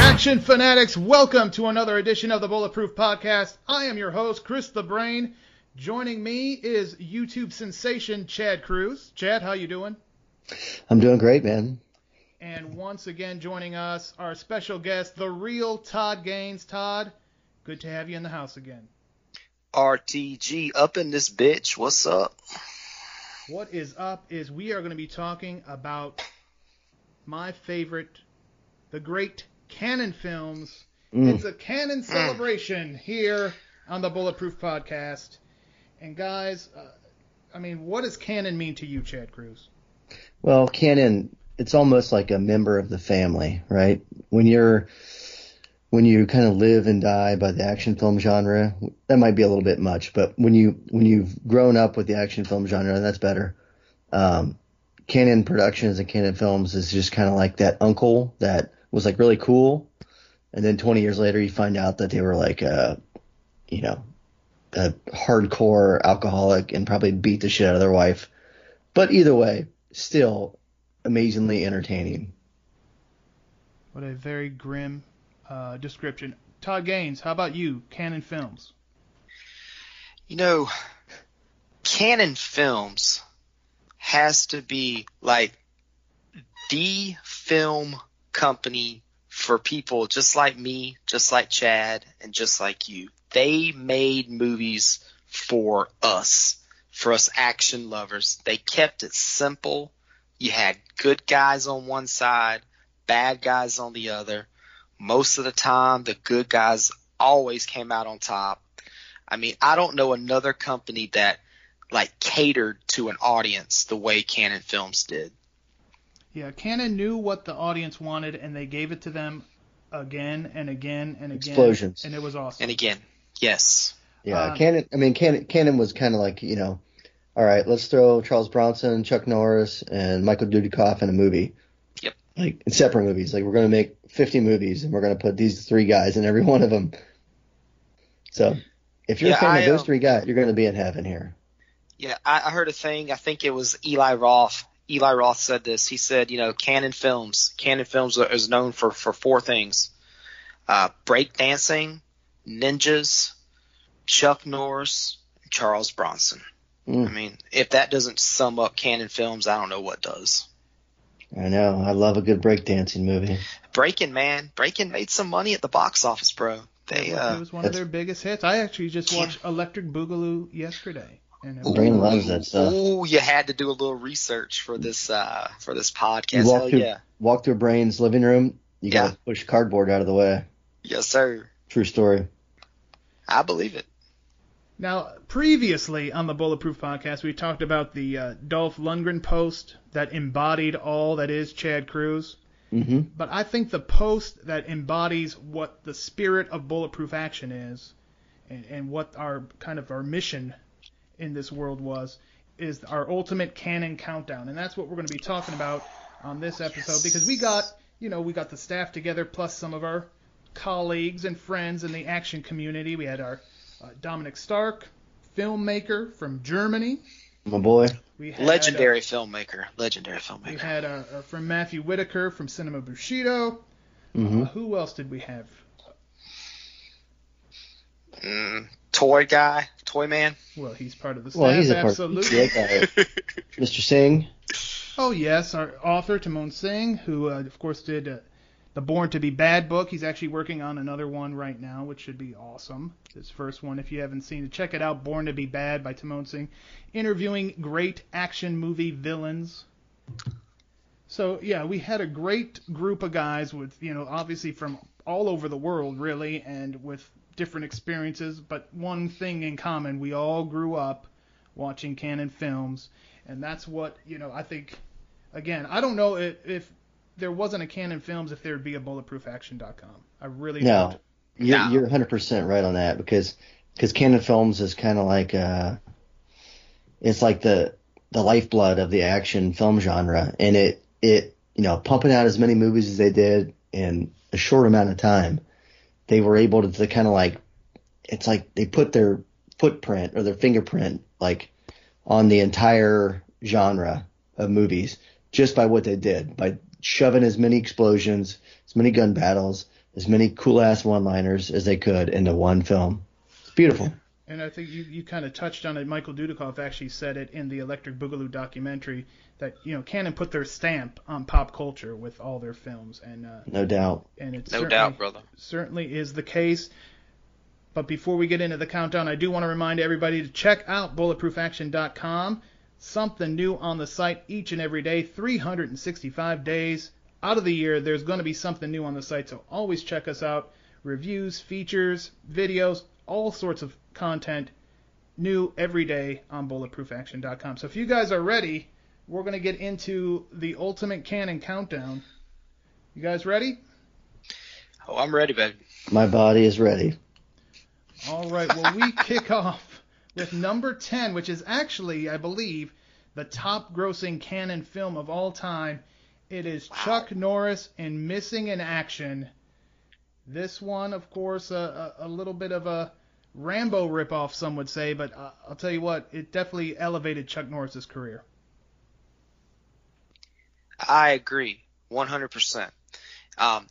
Action fanatics, welcome to another edition of the Bulletproof Podcast. I am your host, Chris the Brain. Joining me is YouTube sensation Chad Cruz. Chad, how you doing? I'm doing great, man. And once again joining us, our special guest, the real Todd Gaines. Todd, good to have you in the house again. RTG, up in this bitch. What's up? What is up is we are going to be talking about my favorite, the great Cannon Films. It's a Cannon celebration here on the Bulletproof Podcast. And guys, what does Cannon mean to you, Chad Cruz? Well, Cannon... it's almost like a member of the family, right? When you kind of live and die by the action film genre, that might be a little bit much, but when you've grown up with the action film genre, that's better. Cannon Productions and Cannon Films is just kind of like that uncle that was like really cool, and then 20 years later you find out that they were like a hardcore alcoholic and probably beat the shit out of their wife. But either way, still amazingly entertaining. What a very grim description. Todd Gaines, how about you? Cannon Films. Cannon Films has to be like the film company for people just like me, just like Chad, and just like you. They made movies for us action lovers. They kept it simple. You had good guys on one side, bad guys on the other. Most of the time, the good guys always came out on top. I don't know another company that like catered to an audience the way Cannon Films did. Yeah, Cannon knew what the audience wanted, and they gave it to them again and again and again. Explosions. And it was awesome. And again, yes. Yeah, Cannon was kind of like, all right, let's throw Charles Bronson, Chuck Norris, and Michael Dudikoff in a movie. Yep. Like in separate movies. Like we're going to make 50 movies, and we're going to put these three guys in every one of them. So if you're a fan of those three guys, you're going to be in heaven here. Yeah, I heard a thing. I think it was Eli Roth. Eli Roth said this. He said, Cannon Films. Cannon Films is known for four things. Breakdancing, ninjas, Chuck Norris, and Charles Bronson. If that doesn't sum up Cannon Films, I don't know what does. I know. I love a good breakdancing movie. Breakin', man. Breakin' made some money at the box office, bro. It was one of their biggest hits. I actually just watched Electric Boogaloo yesterday. Brain loves that stuff. Ooh, you had to do a little research for this podcast. Walk through Brain's living room. You got to push cardboard out of the way. Yes, sir. True story. I believe it. Now, previously on the Bulletproof Podcast, we talked about the Dolph Lundgren post that embodied all that is Chad Cruz. Mm-hmm. But I think the post that embodies what the spirit of Bulletproof Action is and what our kind of our mission in this world was is our ultimate Cannon countdown. And that's what we're going to be talking about on this episode because we got the staff together plus some of our colleagues and friends in the action community. We had our Dominic Stark, filmmaker from Germany. My boy. Legendary filmmaker. We had from Matthew Whitaker from Cinema Bushido. Mm-hmm. Who else did we have? Toy guy, Toy Man. Well, he's part of the staff. Well, he's a absolutely. Part guy. Mr. Singh. Oh yes, our author Timon Singh, who of course did the Born to Be Bad book. He's actually working on another one right now, which should be awesome. This first one, if you haven't seen it, check it out. Born to Be Bad by Timon Singh, interviewing great action movie villains. So yeah, we had a great group of guys with, you know, obviously from all over the world really, and with different experiences, but one thing in common, we all grew up watching Cannon Films, and that's what, you know, I think, again, I don't know if there wasn't a Cannon Films if there would be a BulletproofAction.com. I really don't. You're 100% right on that, because Cannon Films is kind of like it's like the lifeblood of the action film genre, and it you know, pumping out as many movies as they did in a short amount of time, they were able to kind of like, it's like they put their footprint or their fingerprint like on the entire genre of movies just by what they did, by shoving as many explosions, as many gun battles, as many cool ass one-liners as they could into one film. It's beautiful. And I think you kind of touched on it. Michael Dudikoff actually said it in the Electric Boogaloo documentary that, you know, Cannon put their stamp on pop culture with all their films. And no doubt. And it's no doubt, brother. Certainly is the case. But before we get into the countdown, I do want to remind everybody to check out BulletproofAction.com. Something new on the site each and every day, 365 days out of the year. There's going to be something new on the site, so always check us out. Reviews, features, videos, all sorts of content new every day on BulletproofAction.com. So if you guys are ready, we're going to get into the Ultimate Cannon Countdown. You guys ready? Oh, I'm ready, baby. My body is ready. All right, well, we kick off with number 10, which is actually, I believe, the top-grossing Cannon film of all time. It is Chuck Norris in Missing in Action. This one, of course, a little bit of a Rambo ripoff, some would say, but I'll tell you what, it definitely elevated Chuck Norris's career. I agree, 100%.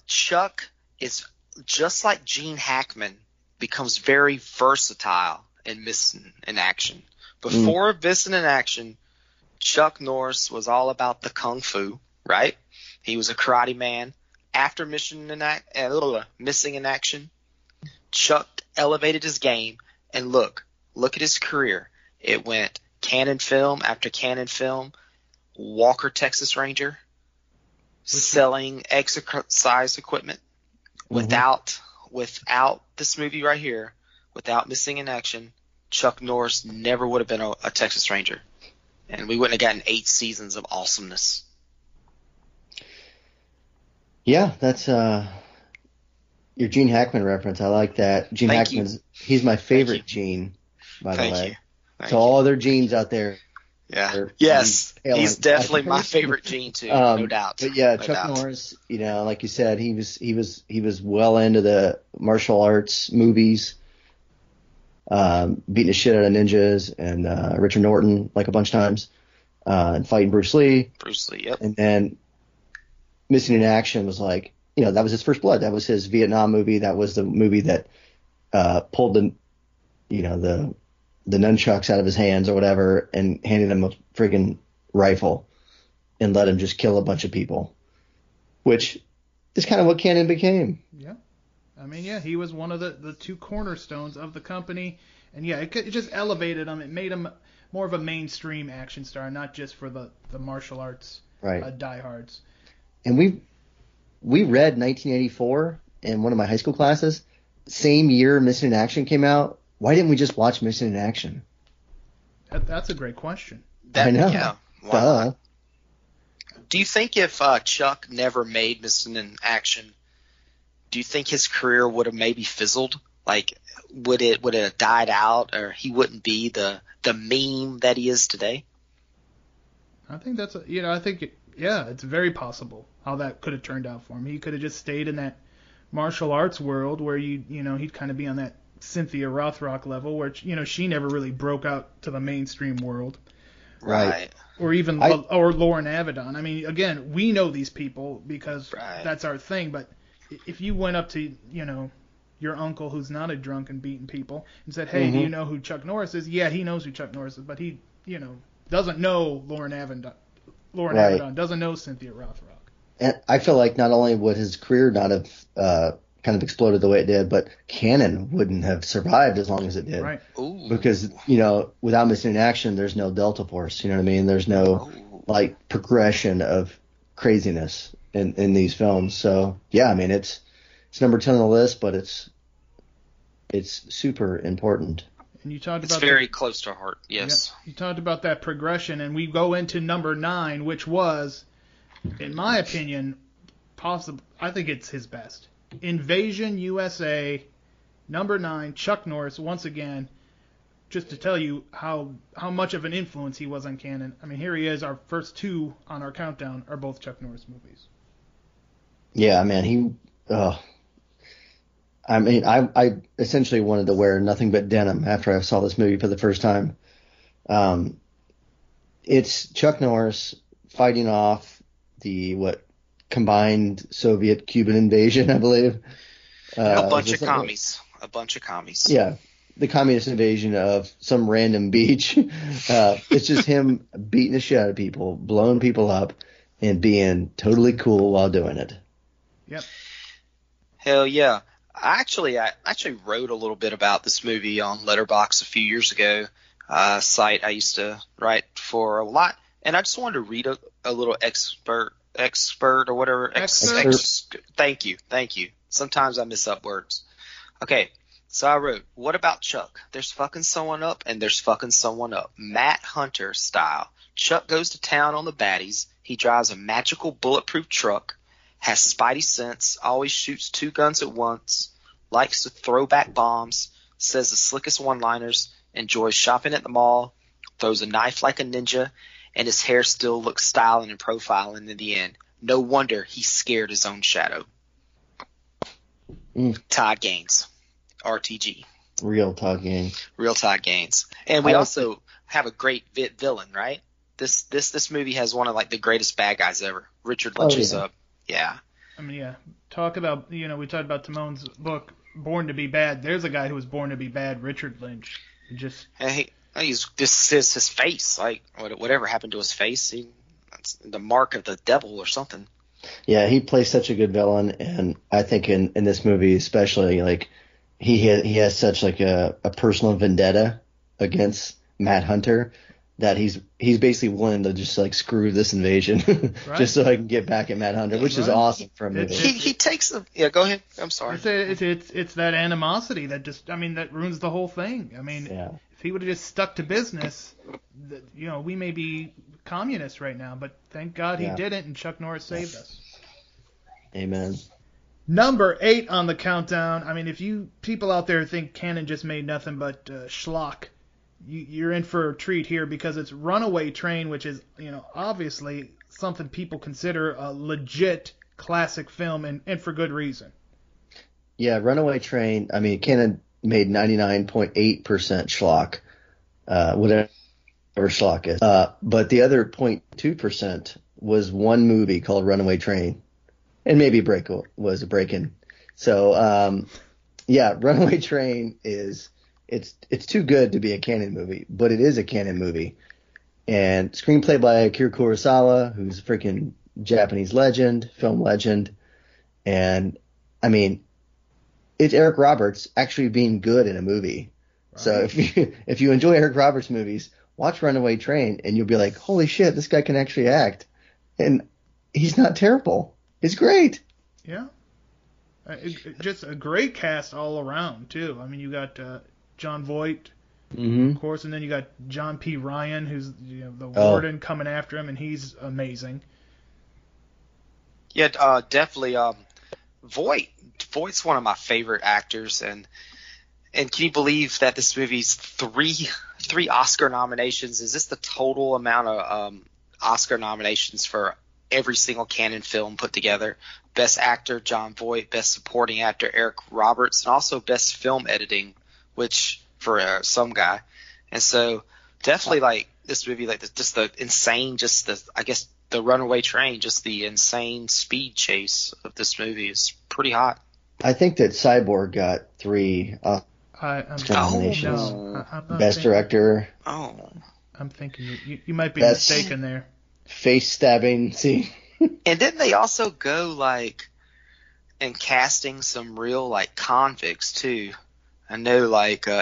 Chuck is just like Gene Hackman, becomes very versatile in Missing in Action. Before Missing in Action, Chuck Norris was all about the kung fu, right? He was a karate man. After Missing in Action, Chuck elevated his game, and look at his career. It went Cannon Film after Cannon Film, Walker Texas Ranger, selling exercise equipment. Without this movie right here, without Missing in Action, Chuck Norris never would have been a Texas Ranger, and we wouldn't have gotten 8 seasons of awesomeness. Yeah, that's your Gene Hackman reference. I like that. Gene Hackman's he's my favorite Gene, by the way. So all other Genes out there. Yeah. Yes, he's definitely my favorite Gene too, no doubt. But yeah, Chuck Norris, you know, like you said, he was well into the martial arts movies, beating the shit out of ninjas and Richard Norton like a bunch of times, and fighting Bruce Lee. Bruce Lee, yep. And then Missing in Action was like, you know, that was his first blood. That was his Vietnam movie. That was the movie that pulled the nunchucks out of his hands or whatever and handed him a freaking rifle and let him just kill a bunch of people, which is kind of what Cannon became. Yeah. I mean, yeah, he was one of the two cornerstones of the company. And, yeah, it just elevated him. It made him more of a mainstream action star, not just for the martial arts diehards. And we read 1984 in one of my high school classes. Same year Missing in Action came out. Why didn't we just watch Missing in Action? That's a great question. I know. Yeah. Wow. Do you think if Chuck never made Missing in Action, do you think his career would have maybe fizzled? Like, would it have died out, or he wouldn't be the meme that he is today? I think that's it's very possible how that could have turned out for him. He could have just stayed in that martial arts world where he'd kind of be on that Cynthia Rothrock level, where she never really broke out to the mainstream world, right? Or even or Lauren Avedon. I mean, again, we know these people because that's our thing, but if you went up to, you know, your uncle who's not a drunk and beating people and said, hey, do you know who Chuck Norris is? Yeah, he knows who Chuck Norris is, but he, you know, doesn't know Lauren Avendon, doesn't know Cynthia Rothrock. And I feel like not only would his career not have kind of exploded the way it did, but Cannon wouldn't have survived as long as it did. Right. Ooh. Because, you know, without Missing in Action, there's no Delta Force. You know what I mean? There's no, like, progression of craziness in these films. So, yeah, I mean, it's number 10 on the list, but it's super important. And you talked about very close to heart, yes. Yeah, you talked about that progression, and we go into number 9, which was... in my opinion, I think it's his best. Invasion USA, number 9, Chuck Norris, once again, just to tell you how much of an influence he was on Cannon. I mean, here he is, our first two on our countdown are both Chuck Norris movies. Yeah, man, I essentially wanted to wear nothing but denim after I saw this movie for the first time. It's Chuck Norris fighting off the combined Soviet-Cuban invasion, I believe. A bunch of commies. Yeah, the communist invasion of some random beach. It's just him beating the shit out of people, blowing people up, and being totally cool while doing it. Yep. Hell yeah. I actually wrote a little bit about this movie on Letterboxd a few years ago, a site I used to write for a lot. And I just wanted to read a little expert or whatever. Thank you. Sometimes I miss up words. Okay, so I wrote, what about Chuck? There's fucking someone up, and there's fucking someone up. Matt Hunter style. Chuck goes to town on the baddies. He drives a magical bulletproof truck, has spidey sense, always shoots two guns at once, likes to throw back bombs, says the slickest one-liners, enjoys shopping at the mall, throws a knife like a ninja, and his hair still looks styling and profiling in the end. No wonder he scared his own shadow. Todd Gaines. RTG. Real Todd Gaines. And we also have a great villain, right? This movie has one of, like, the greatest bad guys ever. Richard Lynch is up. Yeah. I mean, yeah. Talk about, you know, we talked about Timon's book, Born to be Bad. There's a guy who was born to be bad, Richard Lynch. This is his face. Like, whatever happened to his face, that's the mark of the devil or something. Yeah, he plays such a good villain, and I think in this movie especially, like, he has such, like, a personal vendetta against Matt Hunter that he's basically willing to just, like, screw this invasion, right, just so I can get back at Matt Hunter, which is awesome for a movie. He takes them. Yeah, go ahead. I'm sorry. It's that animosity that just, I mean, that ruins the whole thing. I mean, yeah. If he would have just stuck to business, you know, we may be communists right now, but thank God he didn't, and Chuck Norris saved us. Amen. Number 8 on the countdown. I mean, if you people out there think Cannon just made nothing but schlock, you're in for a treat here, because it's Runaway Train, which is, you know, obviously something people consider a legit classic film, and for good reason. Yeah, Runaway Train, I mean, Cannon made 99.8% schlock, whatever schlock is. But the other 0.2% was one movie called Runaway Train, and maybe Break was a break-in. So, yeah, Runaway Train is – it's too good to be a Cannon movie, but it is a Cannon movie. And screenplay by Akira Kurosawa, who's a freaking Japanese legend, film legend. And, I mean – it's Eric Roberts actually being good in a movie. Right. So if you enjoy Eric Roberts movies, watch Runaway Train, and you'll be like, holy shit, this guy can actually act. And he's not terrible. It's great. Yeah. Just a great cast all around, too. I mean, you got John Voight, of course, and then you got John P. Ryan, who's, you know, the warden coming after him, and he's amazing. Yeah, definitely Voight. Voight's one of my favorite actors, and can you believe that this movie's three Oscar nominations? Is this the total amount of Oscar nominations for every single Cannon film put together? Best actor, John Voight; best supporting actor, Eric Roberts; and also best film editing, which for some guy. And so definitely, like, this movie, like, just the insane, just the, I guess, the runaway train, just the insane speed chase of this movie is pretty hot. I think that Cyborg got 3 nominations. Best director. Oh, I'm thinking you might be mistaken there. Face stabbing scene. And didn't they also go and casting some real convicts too? I know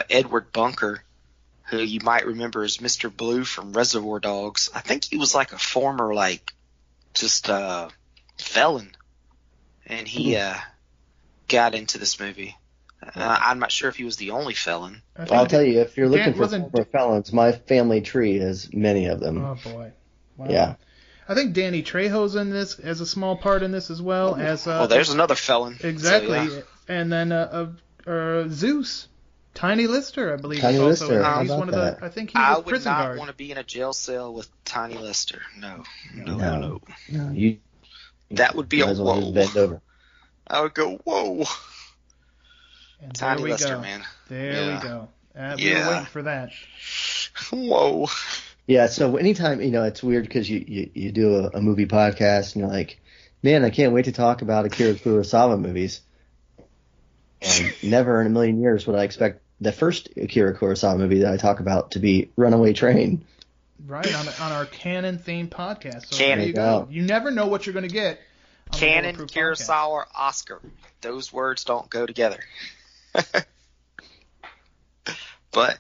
Edward Bunker, who you might remember as Mr. Blue from Reservoir Dogs. I think he was a former felon, and he got into this movie. I'm not sure if he was the only felon. I'll tell you, if you're looking for felons, my family tree has many of them. Oh boy! Wow. Yeah. I think Danny Trejo's in this as a small part in this as well as. There's another felon. Exactly, so, yeah. And then Zeus. Tiny Lister, I believe. Tiny Lister. He's one of the. I think he's a prison guard. I would not want to be in a jail cell with Tiny Lister. No. That would be a whoa. Bend over. I would go whoa. And Tiny Lister, man. There we go. We were waiting for that. Whoa. Yeah. So anytime it's weird because you do a movie podcast and you're like, man, I can't wait to talk about Akira Kurosawa movies. And never in a million years would I expect the first Akira Kurosawa movie that I talk about to be Runaway Train. Right, on our Cannon-themed podcast. So Cannon. There you go. You never know what you're going to get. Cannon, Kurosawa, Oscar. Those words don't go together. But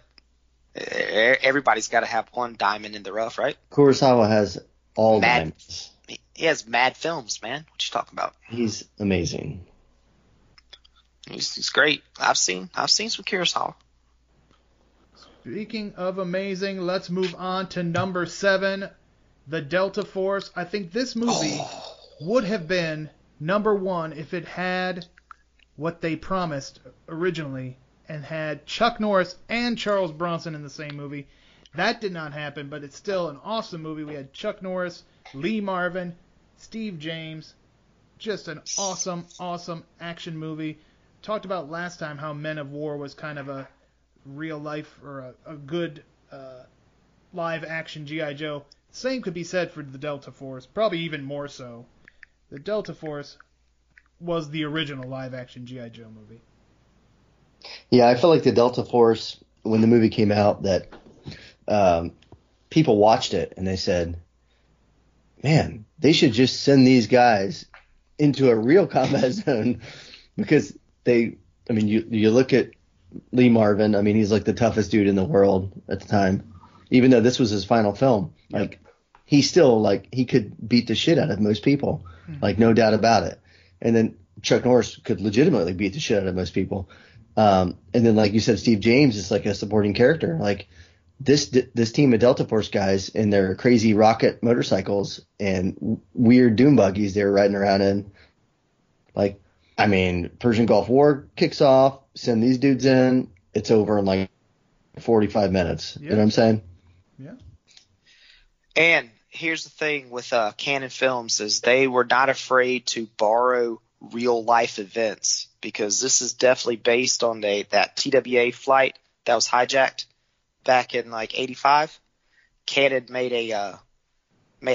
everybody's got to have one diamond in the rough, right? Kurosawa has all diamonds. He has mad films, man. What you talking about? He's amazing. He's great. I've seen some Kurosawa. Speaking of amazing, let's move on to number 7, The Delta Force. I think this movie would have been number 1 if it had what they promised originally and had Chuck Norris and Charles Bronson in the same movie. That did not happen, but it's still an awesome movie. We had Chuck Norris, Lee Marvin, Steve James. Just an awesome, awesome action movie. Talked about last time how Men of War was kind of a real life or a good live action G.I. Joe. Same could be said for the Delta Force, probably even more so. The Delta Force was the original live action G.I. Joe movie. Yeah, I feel like the Delta Force, when the movie came out, that people watched it and they said, man, they should just send these guys into a real combat zone because you look at Lee Marvin. I mean, he's the toughest dude in the world at the time, even though this was his final film. He still he could beat the shit out of most people, no doubt about it. And then Chuck Norris could legitimately beat the shit out of most people. And then, like you said, Steve James is a supporting character. This team of Delta Force guys in their crazy rocket motorcycles and weird dune buggies they were riding around in, Persian Gulf War kicks off, send these dudes in, it's over in 45 minutes. Yeah. You know what I'm saying? Yeah. And here's the thing with Cannon Films is they were not afraid to borrow real life events because this is definitely based on that TWA flight that was hijacked back in 85. Cannon made a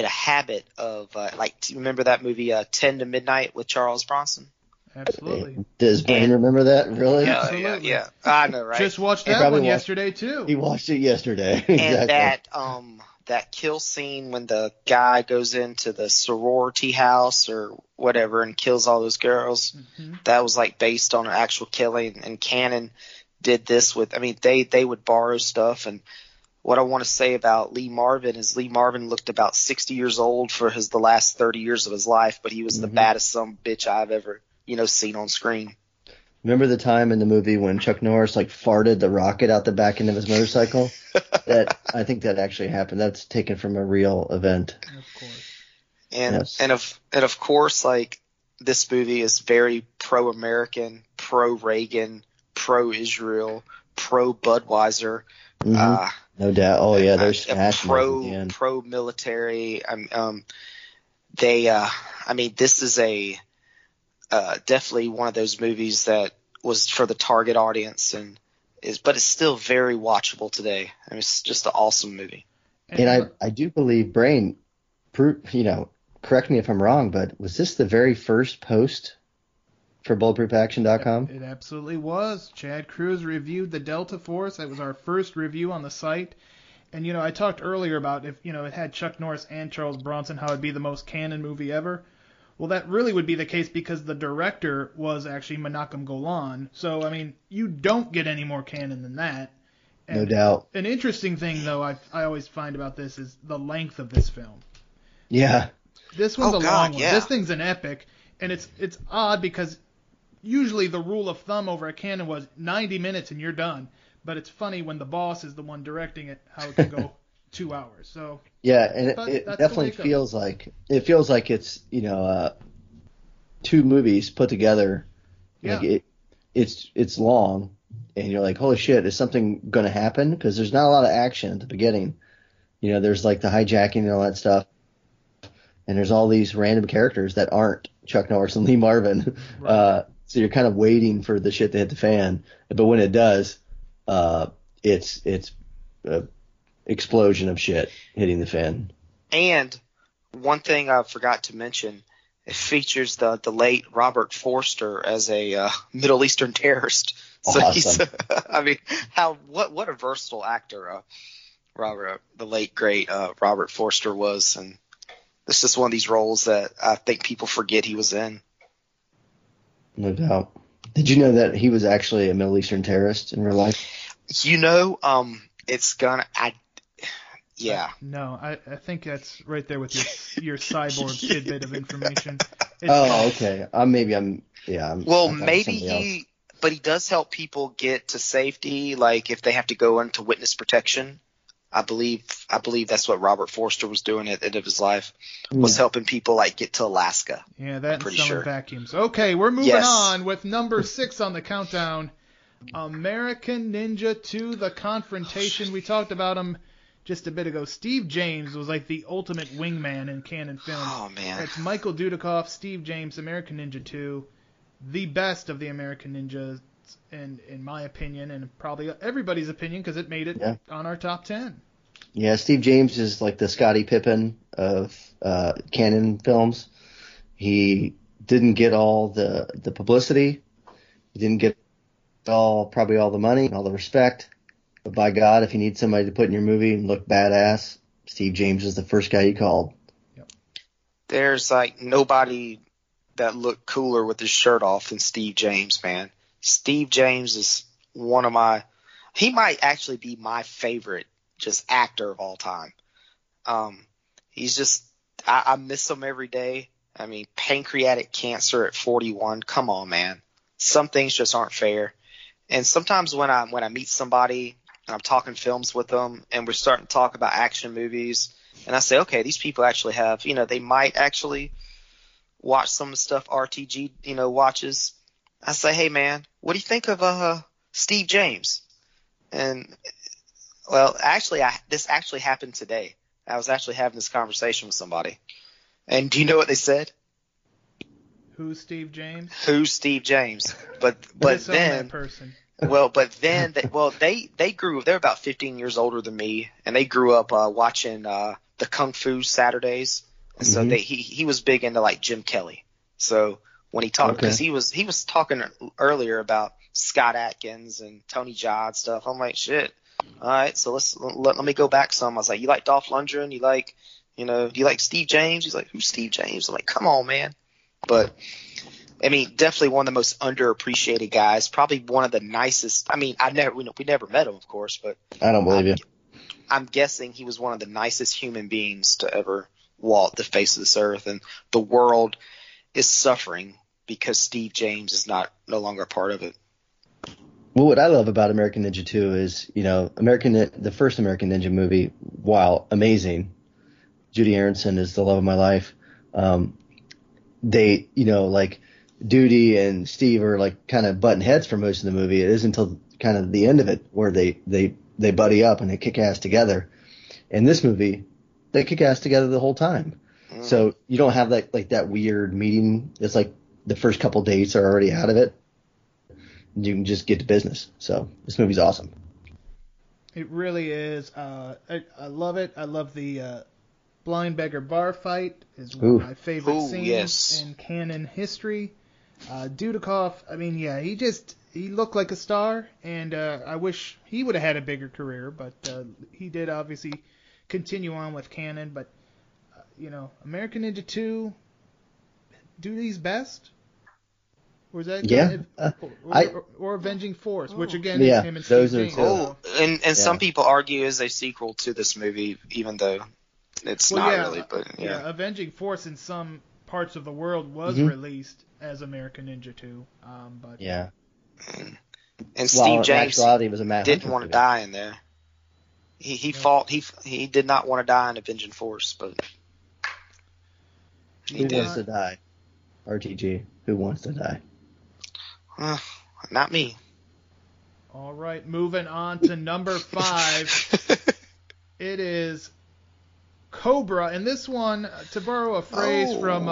habit of do you remember that movie 10 to Midnight with Charles Bronson? Absolutely. Does Brain remember that? Really? Yeah. I know, right? Just watched that one yesterday too. He watched it yesterday. Exactly. And that kill scene when the guy goes into the sorority house or whatever and kills all those girls, that was based on an actual killing. And Cannon did this with. I mean, they would borrow stuff. And what I want to say about Lee Marvin is Lee Marvin looked about 60 years old for the last 30 years of his life, but he was the baddest son of a bitch I've ever. Seen on screen. Remember the time in the movie when Chuck Norris farted the rocket out the back end of his motorcycle? That I think that actually happened. That's taken from a real event. Of course. And of course, this movie is very pro-American, pro-Reagan, pro-Israel, pro-Budweiser. Mm-hmm. No doubt. Oh yeah, they're smashing pro-military. This is a. Definitely one of those movies that was for the target audience, but it's still very watchable today. I mean, it's just an awesome movie. And I do believe Brain you know, correct me if I'm wrong, but was this the very first post for BulletproofAction.com? It absolutely was. Chad Cruz reviewed the Delta Force. That was our first review on the site. And, you know, I talked earlier about if, you know, it had Chuck Norris and Charles Bronson, how it'd be the most canon movie ever. Well, that really would be the case because the director was actually Menachem Golan. So, I mean, you don't get any more canon than that. And no doubt. An interesting thing, though, I always find about this is the length of this film. Yeah. This one's a long one. Yeah. This thing's an epic. And it's odd because usually the rule of thumb over a canon was 90 minutes and you're done. But it's funny when the boss is the one directing it, how it can go 2 hours. So yeah, and it definitely feels like it's, you know, two movies put together. Yeah. Like it's long, and you're like, holy shit, is something going to happen? Because there's not a lot of action at the beginning. You know, there's like the hijacking and all that stuff, and there's all these random characters that aren't Chuck Norris and Lee Marvin. Right. So you're kind of waiting for the shit to hit the fan, but when it does. It's an explosion of shit hitting the fan. And one thing I forgot to mention, it features the late Robert Forster as a Middle Eastern terrorist. So awesome. He's, I mean, what a versatile actor the late great Robert Forster was, and this is one of these roles that I think people forget he was in. No doubt. Did you know that he was actually a Middle Eastern terrorist in real life? You know, I think that's right there with your cyborg tidbit of information. Okay. But he does help people get to safety, like if they have to go into witness protection. I believe that's what Robert Forster was doing at the end of his life, was helping people like get to Alaska. Yeah, that's some vacuums. Okay, we're moving on with number 6 on the countdown, American Ninja 2: The Confrontation. We talked about him just a bit ago. Steve James was like the ultimate wingman in Cannon Films. Oh man, it's Michael Dudikoff, Steve James, American Ninja 2, the best of the American Ninjas. And in my opinion, and probably everybody's opinion, because it made it on our top 10. Yeah, Steve James is like the Scottie Pippen of Cannon Films. He didn't get all the publicity. He didn't get all the money, all the respect. But by God, if you need somebody to put in your movie and look badass, Steve James is the first guy you called. Yep. There's like nobody that looked cooler with his shirt off than Steve James, man. Steve James is one of my – he might actually be my favorite just actor of all time. He's just – I miss him every day. I mean, pancreatic cancer at 41. Come on, man. Some things just aren't fair. And sometimes when I meet somebody and I'm talking films with them and we're starting to talk about action movies, and I say, okay, these people actually have – you know, they might actually watch some of the stuff RTG, you know, watches. I say, hey, man, what do you think of Steve James? And, well, actually, this actually happened today. I was actually having this conversation with somebody. And do you know what they said? Who's Steve James? But then that person. They grew – they're about 15 years older than me, and they grew up watching the Kung Fu Saturdays. And so he was big into, like, Jim Kelly. So – when he talked, because he was talking earlier about Scott Adkins and Tony Jaa stuff. I'm like, shit. All right, so let me go back some. I was like, you like Dolph Lundgren? You like, you know, do you like Steve James? He's like, who's Steve James? I'm like, come on, man. But I mean, definitely one of the most underappreciated guys. Probably one of the nicest. I mean, we never met him, of course, but I don't believe you. I'm guessing he was one of the nicest human beings to ever walk the face of this earth, and the world is suffering because Steve James is no longer a part of it. Well, what I love about American Ninja 2 is, you know, the first American Ninja movie, while amazing, Judy Aronson is the love of my life. They, you know, like Judy and Steve are like kind of butting heads for most of the movie. It isn't until kind of the end of it where they buddy up and they kick ass together. In this movie, they kick ass together the whole time. Mm. So you don't have that like that weird meeting. It's like the first couple dates are already out of it. You can just get to business. So this movie's awesome. It really is. I love it. I love the Blind Beggar Bar Fight is one of my favorite scenes in canon history. Dudikoff, I mean, he looked like a star, and I wish he would have had a bigger career, but he did obviously continue on with canon. But, American Ninja 2, Duty's Best? Was that or Avenging Force, which again is him and those Steve King. Some people argue is a sequel to this movie, even though it's not really. But Avenging Force in some parts of the world was released as American Ninja 2. But and Steve James didn't want to die in there. He fought. He did not want to die in Avenging Force, but he did. Wants to die? RTG. Who wants to die? Not me. All right, moving on to number 5. It is Cobra, and this one, to borrow a phrase from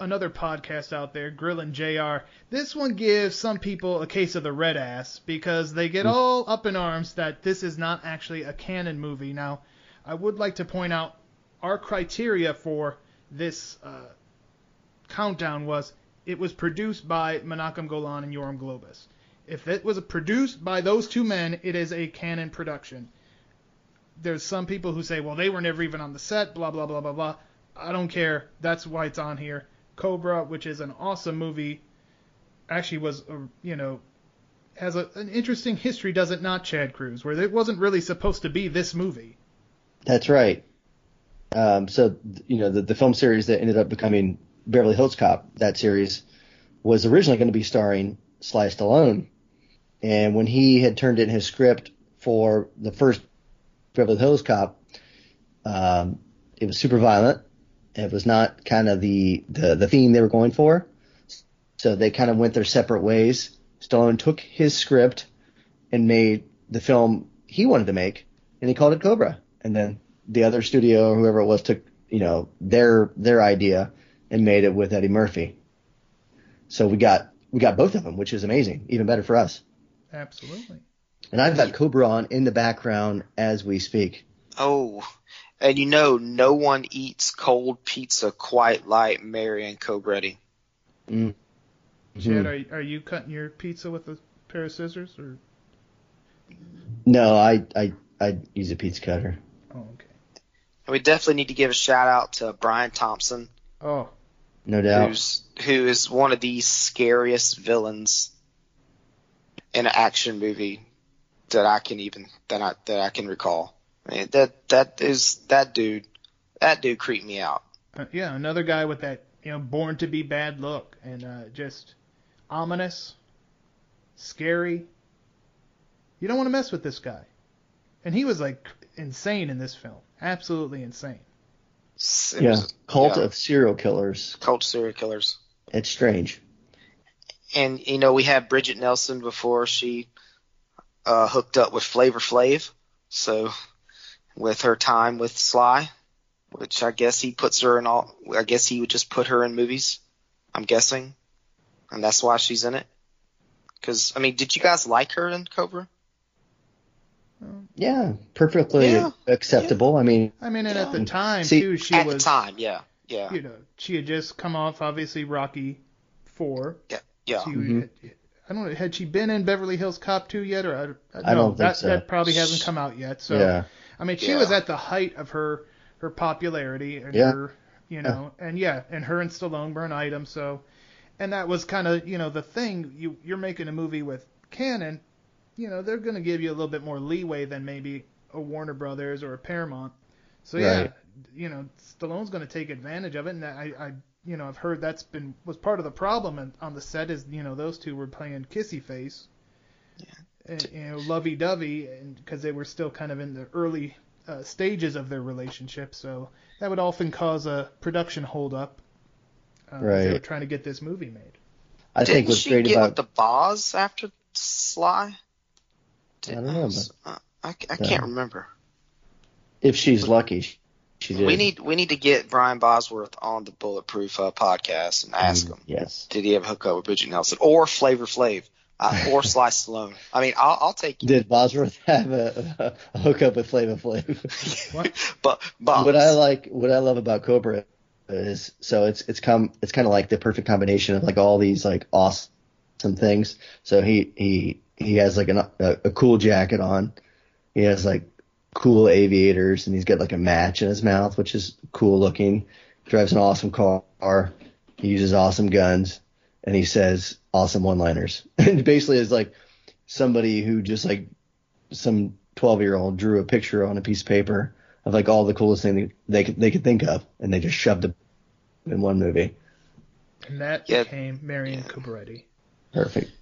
another podcast out there, Grillin' JR, this one gives some people a case of the red ass because they get all up in arms that this is not actually a canon movie. Now, I would like to point out our criteria for this countdown was it was produced by Menachem Golan and Yoram Globus. If it was produced by those two men, it is a canon production. There's some people who say, well, they were never even on the set, blah, blah, blah, blah, blah. I don't care. That's why it's on here. Cobra, which is an awesome movie, actually was, has an interesting history, does it not, Chad Cruz, where it wasn't really supposed to be this movie. That's right. So, the film series that ended up becoming Beverly Hills Cop, that series, was originally going to be starring Sly Stallone. And when he had turned in his script for the first Beverly Hills Cop, it was super violent. It was not kind of the theme they were going for. So they kind of went their separate ways. Stallone took his script and made the film he wanted to make, and he called it Cobra. And then the other studio or whoever it was took, their idea and made it with Eddie Murphy. So we got both of them, which is amazing, even better for us. Absolutely. And I've got Cobra on in the background as we speak. Oh, and no one eats cold pizza quite like Marion Cobretti. Mm. Chad, are you cutting your pizza with a pair of scissors? Or? No, I use a pizza cutter. Oh, okay. And we definitely need to give a shout out to Brian Thompson. Oh, no doubt. Who is one of the scariest villains in an action movie that I can recall. I mean, that dude creeped me out. Another guy with that born to be bad look and just ominous, scary. You don't want to mess with this guy. And he was insane in this film, absolutely insane. Cult of serial killers. It's strange. And, we had Bridget Nelson before she hooked up with Flavor Flav. So with her time with Sly, which I guess I guess he would just put her in movies, I'm guessing. And that's why she's in it. Because, did you guys like her in Cobra? Yeah, perfectly acceptable. Yeah. And at the time too, she was. At the time, yeah. She had just come off obviously Rocky IV. Yeah. I don't know. Had she been in Beverly Hills Cop 2 yet, or I don't think so. That probably hasn't come out yet. So, she was at the height of her popularity and her, and her and Stallone were an item. So, and that was kind of the thing. You're making a movie with Cannon. They're going to give you a little bit more leeway than maybe a Warner Brothers or a Paramount. So, Stallone's going to take advantage of it. And I I've heard was part of the problem on the set is, those two were playing kissy face, and, lovey-dovey, because they were still kind of in the early stages of their relationship. So that would often cause a production holdup as they were trying to get this movie made. Didn't what's great with the Boz after Sly? I don't know. I can't remember. If she's lucky, she did. We need to get Brian Bosworth on the Bulletproof podcast and ask him. Yes. Did he ever hook up with Bridget Nelson or Flavor Flav? or Sly Stallone. I mean, I'll take you. Did Bosworth have a hookup with Flava Flav? But what I love about Cobra is it's kind of like the perfect combination of like all these like awesome things. So he has like a cool jacket on. He has like cool aviators, and he's got like a match in his mouth, which is cool looking. Drives an awesome car. He uses awesome guns, and he says awesome one-liners. And basically is like somebody who just like some 12-year-old drew a picture on a piece of paper of like all the coolest thing they could think of, and they just shoved it in one movie. And that became Marion Cabretti. Perfect.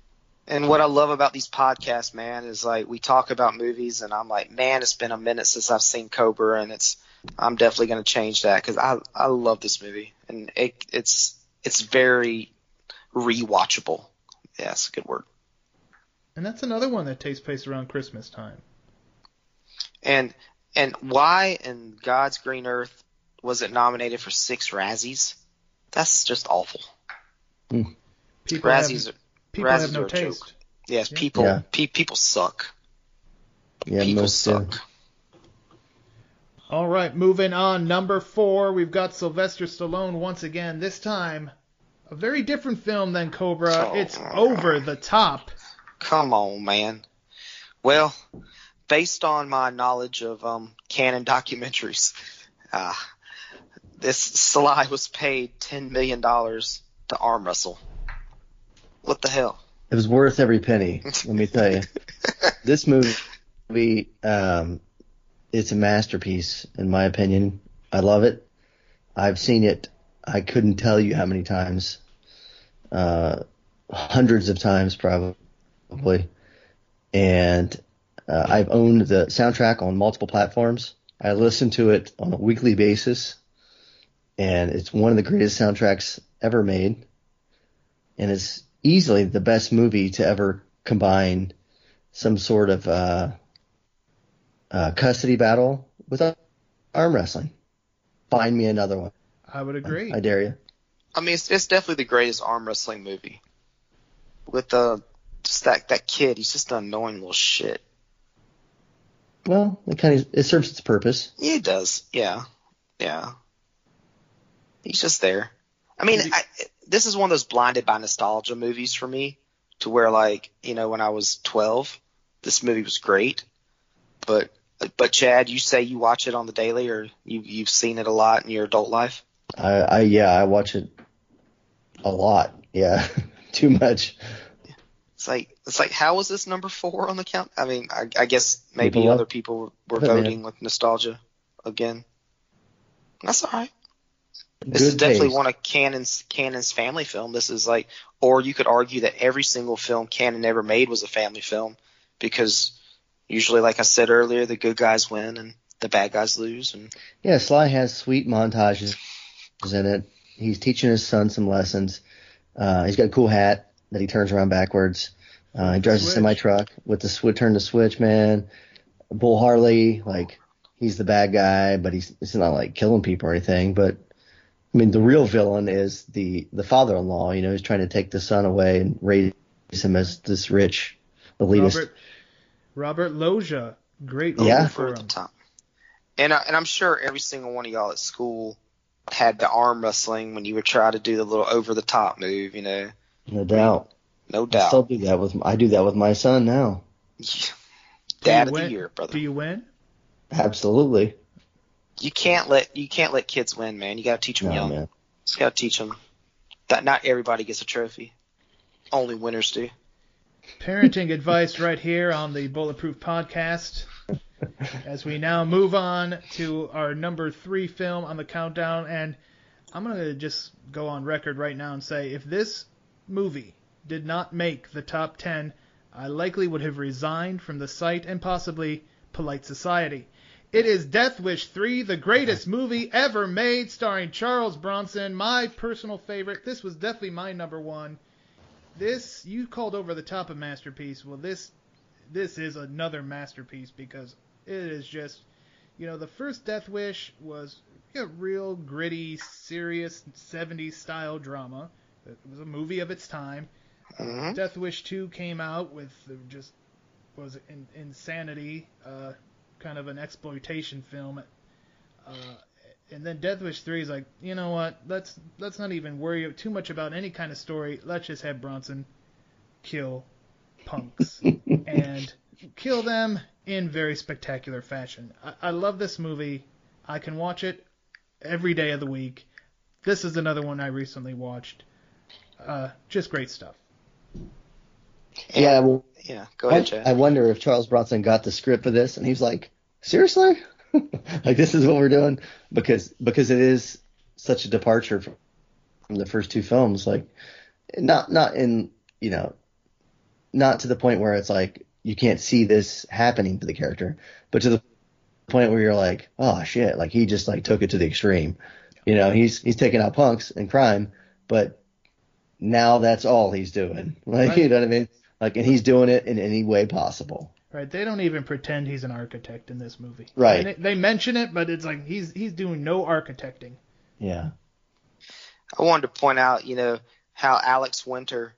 And what I love about these podcasts, man, is like we talk about movies, and I'm like, man, it's been a minute since I've seen Cobra, and I'm definitely going to change that because I love this movie, and it's very rewatchable. Yeah, that's a good word. And that's another one that takes place around Christmas time. And why in God's green earth was it nominated for 6 Razzies? That's just awful. Mm. People have no taste. Joke. Yes, people. Yeah. People suck. Yeah, people suck. All right, moving on. Number 4, we've got Sylvester Stallone once again. This time, a very different film than Cobra. Oh, it's Over the Top. Come on, man. Well, based on my knowledge of Cannon documentaries, this Sly was paid $10 million to arm wrestle. What the hell? It was worth every penny, let me tell you. This movie, it's a masterpiece, in my opinion. I love it. I've seen it, I couldn't tell you how many times. Hundreds of times, probably. And I've owned the soundtrack on multiple platforms. I listen to it on a weekly basis. And it's one of the greatest soundtracks ever made. And it's easily the best movie to ever combine some sort of custody battle with arm wrestling. Find me another one. I would agree. I dare you. I mean, it's definitely the greatest arm wrestling movie. With just that kid, he's just an annoying little shit. Well, it serves its purpose. Yeah, it does. Yeah. He's just there. I mean, this is one of those blinded by nostalgia movies for me, to where like, you know, when I was 12, this movie was great. But Chad, you say you watch it on the daily, or you've seen it a lot in your adult life? I watch it a lot. Yeah, too much. It's like how was this number 4 on the count? I mean, I guess maybe other people were voting with nostalgia again. That's all right. This is definitely one of Cannon's family film. This is like, or you could argue that every single film Cannon ever made was a family film, because usually, like I said earlier, the good guys win and the bad guys lose. And yeah, Sly has sweet montages in it. He's teaching his son some lessons. He's got a cool hat that he turns around backwards. He drives a semi-truck with the turn to switch, man. Bull Harley, like, he's the bad guy, but it's not like killing people or anything. But, I mean, the real villain is the father-in-law. You know, he's trying to take the son away and raise him as this rich elitist. Robert Loggia, great for him. And I'm sure every single one of y'all at school had the arm wrestling when you would try to do the little over-the-top move, you know. No doubt. I still do that with my son now. Dad of the year, brother. Do you win? Absolutely. You can't let kids win, man. You got to teach them young. Man. Just got to teach them that not everybody gets a trophy. Only winners do. Parenting advice right here on the Bulletproof Podcast. As we now move on to our number 3 film on the countdown, and I'm going to just go on record right now and say, if this movie did not make the top 10, I likely would have resigned from the site and possibly polite society. It is Death Wish 3, the greatest movie ever made, starring Charles Bronson, my personal favorite. This was definitely my number 1. This, you called Over the Top a masterpiece. Well, this is another masterpiece, because it is just, you know, the first Death Wish was a real gritty, serious 70s style drama. It was a movie of its time. Mm-hmm. Death Wish 2 came out with just was insanity, kind of an exploitation film. And then Death Wish 3 is like, you know what? Let's not even worry too much about any kind of story. Let's just have Bronson kill punks and kill them in very spectacular fashion. I love this movie. I can watch it every day of the week. This is another one I recently watched. Just great stuff. Yeah, well, yeah. Go ahead, Chad. I wonder if Charles Bronson got the script for this and he's like, seriously? Like, this is what we're doing? Because it is such a departure from the first two films. Like, not in, you know, not to the point where it's like you can't see this happening to the character, but to the point where you're like, oh shit, like he just like took it to the extreme. You know, he's taking out punks and crime, but now that's all he's doing. Like, right. You know what I mean? Like, and he's doing it in any way possible. Right. They don't even pretend he's an architect in this movie. Right. And they mention it, but it's like he's doing no architecting. Yeah. I wanted to point out, you know, how Alex Winter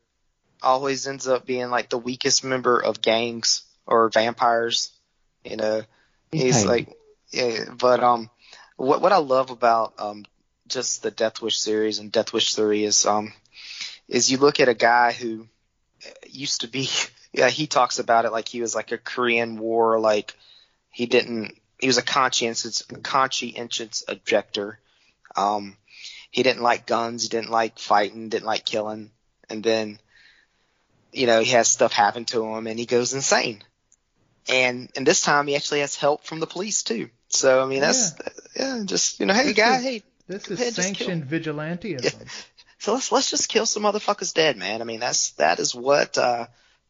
always ends up being like the weakest member of gangs or vampires. You know, he's like, yeah, but what I love about just the Death Wish series and Death Wish 3 is you look at a guy who used to be, yeah, he talks about it like he was like a Korean War, like he was a conscientious objector. He didn't like guns, he didn't like fighting, didn't like killing, and then, you know, he has stuff happen to him and he goes insane. And this time he actually has help from the police too. So I mean, that's just, you know, hey guy, hey, this is sanctioned vigilantism. Yeah. So let's just kill some motherfuckers dead, man. I mean, that is what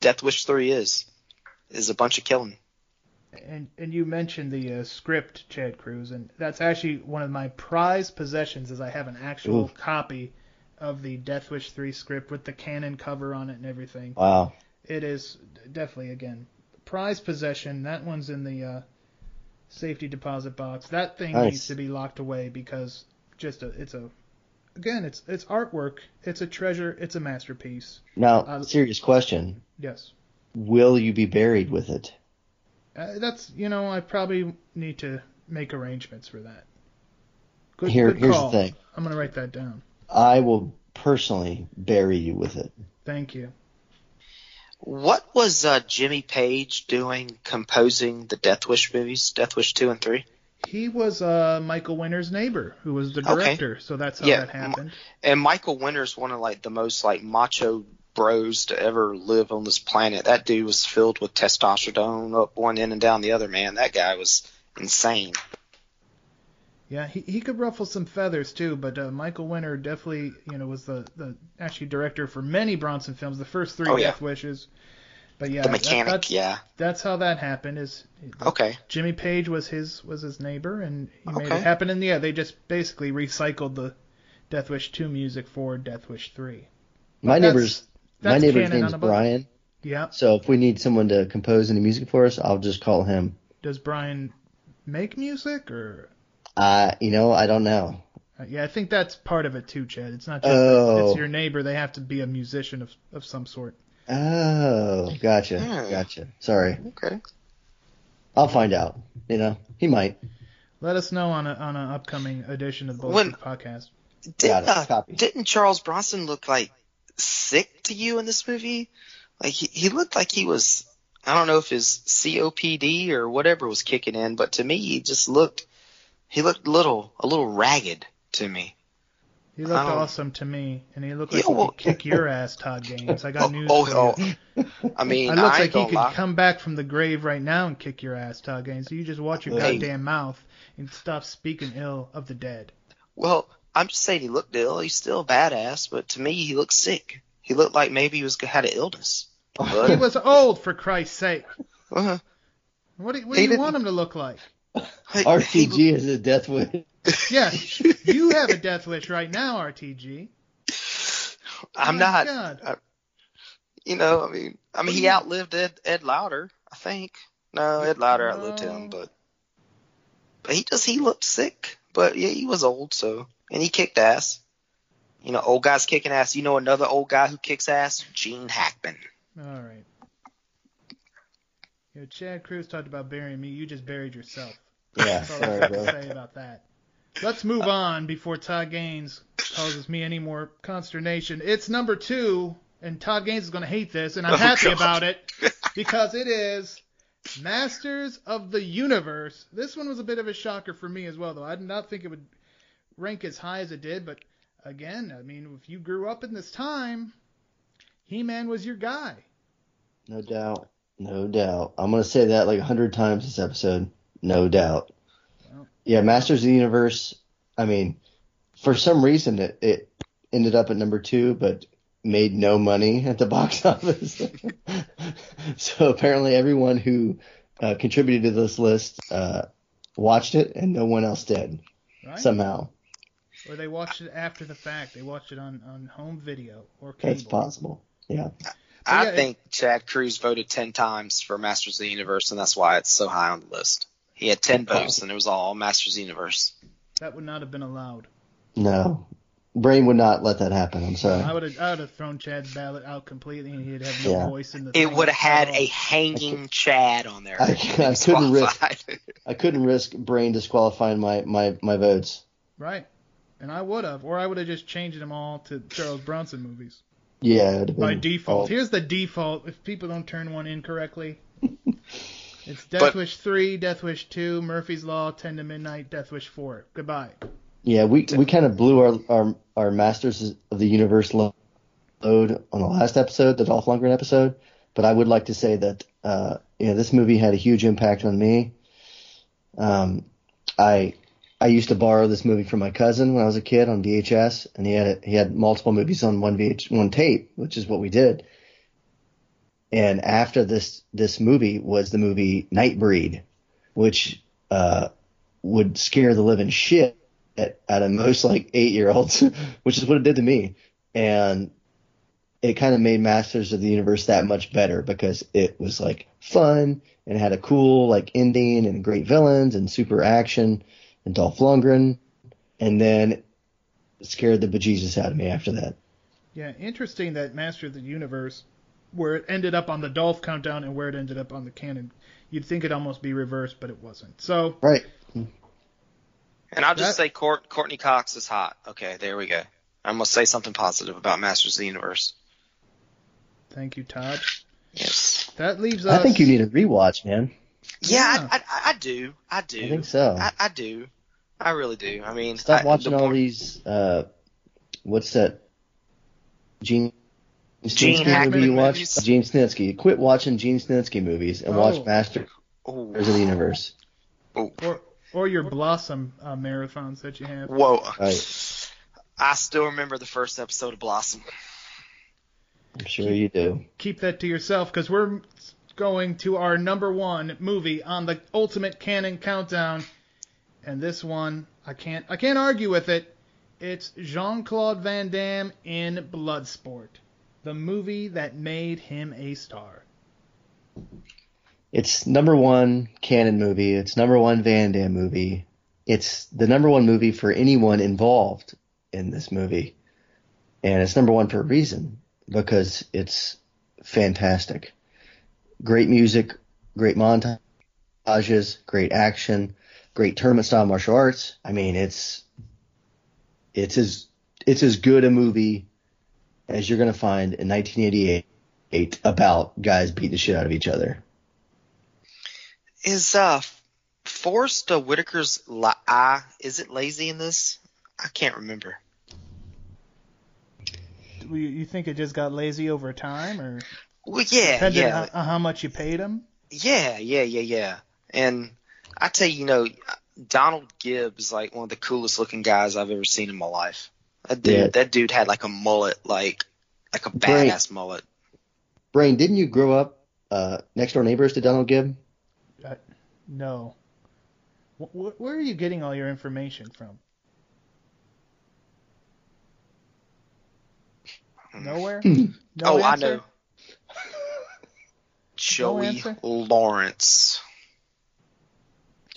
Death Wish 3 is a bunch of killing. And you mentioned the script, Chad Cruz, and that's actually one of my prized possessions, is I have an actual copy of the Death Wish 3 script with the Cannon cover on it and everything. Wow. It is definitely, again, prized possession. That one's in the safety deposit box. That thing needs to be locked away because it's artwork. It's a treasure. It's a masterpiece. Now, serious question. Yes. Will you be buried with it? I probably need to make arrangements for that. Here's the thing. I'm going to write that down. I will personally bury you with it. Thank you. What was Jimmy Page doing composing the Death Wish movies, Death Wish 2 and 3? He was Michael Winter's neighbor, who was the director, so that's how that happened. And Michael Winter's one of like the most like macho bros to ever live on this planet. That dude was filled with testosterone up one end and down the other, man. That guy was insane. Yeah, he could ruffle some feathers too, but Michael Winter definitely, you know, was the actually director for many Bronson films, the first three Death Wishes. But yeah, the mechanic. That's how that happened. Jimmy Page was his neighbor, and he made it happen. And yeah, they just basically recycled the Death Wish 2 music for Death Wish 3. My neighbor's name's Brian. Yeah. So if we need someone to compose any music for us, I'll just call him. Does Brian make music or? You know, I don't know. Yeah, I think that's part of it too, Chad. It's not just it's your neighbor. They have to be a musician of some sort. Oh, gotcha. Sorry. Okay. I'll find out. You know, he might. Let us know on an upcoming edition of the Bulletproof Podcast. Didn't Charles Bronson look like sick to you in this movie? Like he looked like he was. I don't know if his COPD or whatever was kicking in, but to me, he just looked. He looked a little ragged to me. He looked awesome to me, and he looked like he could kick your ass, Todd Gaines. I got news for you. I mean, I looked like he could come back from the grave right now and kick your ass, Todd Gaines. You just watch your goddamn mouth and stop speaking ill of the dead. Well, I'm just saying he looked ill. He's still a badass, but to me, he looked sick. He looked like maybe he had an illness. But... he was old, for Christ's sake. Uh-huh. What do you want him to look like? RTG is a death wish. Yes, you have a death wish right now, RTG. I'm not. You know, I mean, he outlived Ed Lauder, I think. No, Ed Lauder outlived him, but he looked sick. But yeah, he was old, so, and he kicked ass. You know, old guys kicking ass. You know another old guy who kicks ass? Gene Hackman. All right. Yo, Chad Cruz talked about burying me. You just buried yourself. Yeah, that's all sorry, I have to say about that. Let's move on before Todd Gaines causes me any more consternation. It's number 2, and Todd Gaines is going to hate this, and I'm happy about it because it is Masters of the Universe. This one was a bit of a shocker for me as well, though. I did not think it would rank as high as it did, but again, I mean, if you grew up in this time, He-Man was your guy. No doubt. No doupt. I'm going to say that like 100 times this episode. No doubt. Wow. Yeah, Masters of the Universe, I mean, for some reason it ended up at number 2, but made no money at the box office. So apparently everyone who contributed to this list watched it, and no one else did, right? Somehow. Or they watched it after the fact. They watched it on home video or cable. That's possible, yeah. I think Chad Cruz voted 10 times for Masters of the Universe, and that's why it's so high on the list. He had 10 votes, and it was all Masters of the Universe. That would not have been allowed. No. Brain would not let that happen. I'm sorry. I would have thrown Chad's ballot out completely, and he'd have no voice in the thing. It would have had a hanging Chad on there. I couldn't risk Brain disqualifying my votes. Right. And I would have. Or I would have just changed them all to Charles Bronson movies. Yeah. By default. Here's the default if people don't turn one in correctly. It's Death Wish 3, Death Wish 2, Murphy's Law, 10 to Midnight, Death Wish 4. Goodbye. Yeah, we kind of blew our Masters of the Universe load on the last episode, the Dolph Lundgren episode. But I would like to say that this movie had a huge impact on me. I used to borrow this movie from my cousin when I was a kid on VHS, and he had multiple movies on one tape, which is what we did. And after this movie was the movie Nightbreed, which would scare the living shit out of most like 8-year-olds, which is what it did to me. And it kind of made Masters of the Universe that much better because it was like fun and had a cool like ending and great villains and super action and Dolph Lundgren, and then it scared the bejesus out of me after that. Yeah, interesting that Masters of the Universe, where it ended up on the Dolph countdown and where it ended up on the Cannon, you'd think it'd almost be reversed, but it wasn't. So right. And I'll just say Courtney Cox is hot. Okay, there we go. I'm going to say something positive about Masters of the Universe. Thank you, Todd. Yes. That leaves us... I think you need a rewatch, man. Yeah. I do. I think so. I do. I really do. I mean... Stop watching all these... what's that? Gene Hackman movie you watched? Gene Snitsky. Quit watching Gene Snitsky movies and watch Masters of the Universe. Oh. Or your Blossom marathons that you have. Whoa. Right. I still remember the first episode of Blossom. I'm sure you do. Keep that to yourself because we're going to our number 1 movie on the Ultimate Cannon Countdown. And this one, I can't argue with it. It's Jean-Claude Van Damme in Bloodsport, the movie that made him a star. It's number 1 Cannon movie. It's number 1 Van Damme movie. It's the number 1 movie for anyone involved in this movie. And it's number 1 for a reason, because it's fantastic. Great music, great montages, great action, great tournament-style martial arts. I mean, it's as good a movie as you're going to find in 1988 about guys beating the shit out of each other. Is Forrest Whitaker's eye, is it lazy in this? I can't remember. You think it just got lazy over time, or? Well, yeah, depending on how much you paid him. Yeah. And I tell you, Donald Gibbs, like one of the coolest looking guys I've ever seen in my life. That dude had like a mullet, like a badass mullet. Brain, didn't you grow up next door neighbors to Donald Gibbs? No. Where are you getting all your information from? Nowhere? No answer? I know. Joey Lawrence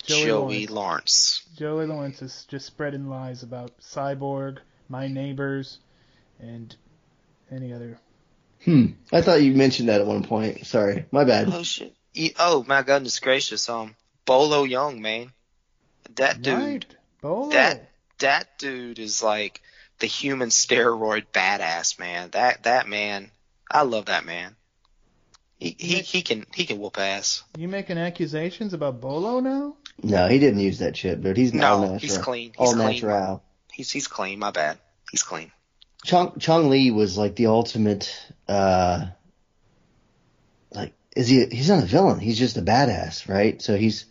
is just spreading lies about Cyborg, My Neighbors, and any other. I thought you mentioned that at one point. Sorry. My bad. Oh, shit. Oh, my goodness gracious. Bolo Yeung, man. That dude. Right. Bolo. That dude is like the human steroid badass, man. That man. I love that man. He can whoop ass. You making accusations about Bolo now? No, he didn't use that shit, dude. He's not natural. He's clean. He's all clean. Natural. He's clean. My bad. He's clean. Chong Li was like the ultimate. He's not a villain. He's just a badass, right? So he's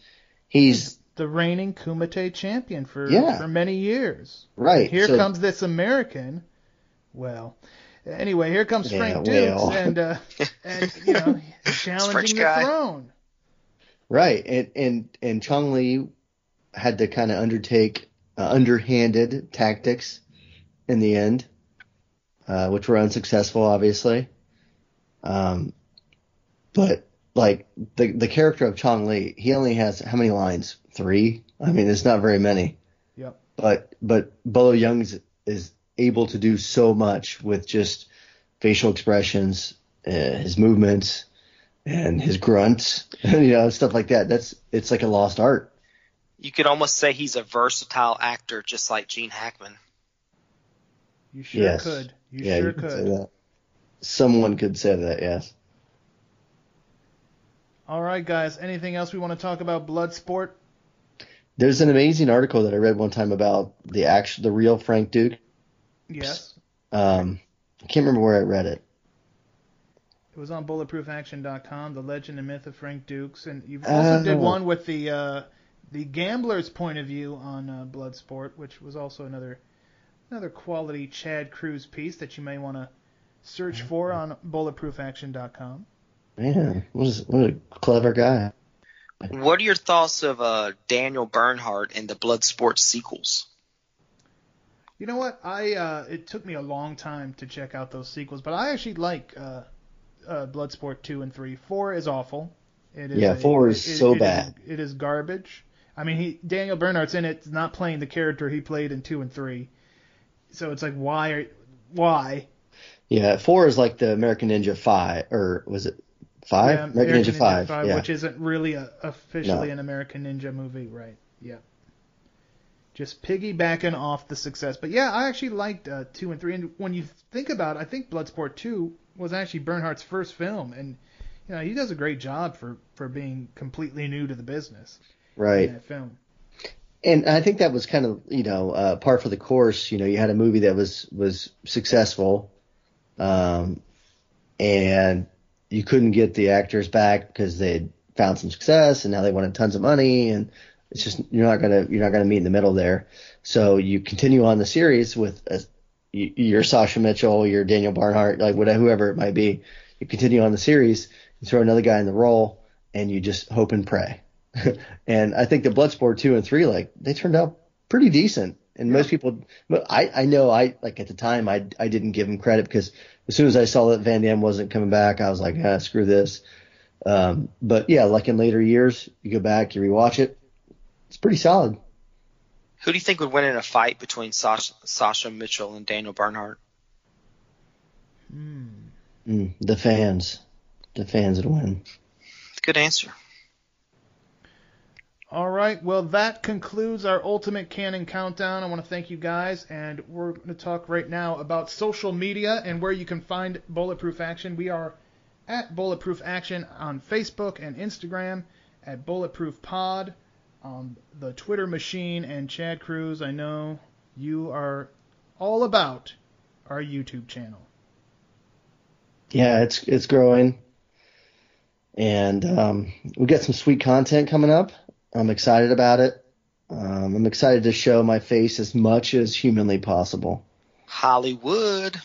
the reigning Kumite champion for many years. Right. And here comes this American. Well. Anyway, here comes Frank Dux and challenging the throne. Right, and Chong Li had to kind of undertake underhanded tactics in the end, which were unsuccessful, obviously. But like the character of Chong Li, he only has how many lines? 3. I mean, there's not very many. Yep. But Bolo Yeung is able to do so much with just facial expressions, his movements, and his grunts, stuff like that. It's like a lost art. You could almost say he's a versatile actor, just like Gene Hackman. You sure could. You could say that. Someone could say that, yes. All right, guys. Anything else we want to talk about Bloodsport? There's an amazing article that I read one time about the real Frank Dux. Yes. I can't remember where I read it. It was on BulletproofAction.com, The Legend and Myth of Frank Dux, and you also did one with the gambler's point of view on Bloodsport, which was also another quality Chad Cruz piece that you may want to search for on BulletproofAction.com. Man, what a clever guy. What are your thoughts of Daniel Bernhardt and the Bloodsport sequels? You know what? It took me a long time to check out those sequels, but I actually like Bloodsport 2 and 3. 4 is awful. It is 4 is so bad. It is garbage. I mean, Daniel Bernhardt's in it, not playing the character he played in 2 and 3. So it's like, why? Yeah, 4 is like the American Ninja 5, or was it 5? Yeah, American Ninja 5 which isn't really officially an American Ninja movie, right? Yeah. Just piggybacking off the success. But yeah, I actually liked 2 and 3. And when you think about it, I think Bloodsport 2 was actually Bernhardt's first film. And he does a great job for being completely new to the business. Right. In that film. And I think that was kind of, par for the course. You had a movie that was successful. And you couldn't get the actors back because they'd found some success and now they wanted tons of money and – it's just you're not gonna meet in the middle there. So you continue on the series with your Sasha Mitchell, your Daniel Bernhardt, like whatever, whoever it might be. You continue on the series, you throw another guy in the role, and you just hope and pray. And I think the Bloodsport 2 and 3, like they turned out pretty decent. And most people, I know at the time I didn't give him credit because as soon as I saw that Van Damme wasn't coming back, I was like, screw this. But yeah, like in later years, you go back, you rewatch it. It's pretty solid. Who do you think would win in a fight between Sasha Mitchell and Daniel Bernhardt? The fans. The fans would win. Good answer. All right. Well, that concludes our Ultimate Cannon Countdown. I want to thank you guys, and we're going to talk right now about social media and where you can find Bulletproof Action. We are at Bulletproof Action on Facebook and Instagram, at Bulletproof Pod, the Twitter machine, and Chad Cruz, I know you are all about our YouTube channel. Yeah, it's growing, and we got some sweet content coming up. I'm excited about it. I'm excited to show my face as much as humanly possible. Hollywood.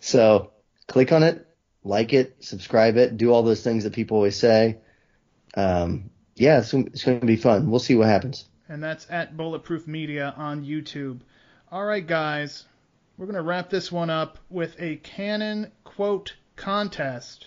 So click on it, like it, subscribe it, do all those things that people always say. Yeah, it's going to be fun. We'll see what happens. And that's at Bulletproof Media on YouTube. All right, guys. We're going to wrap this one up with a Cannon quote contest.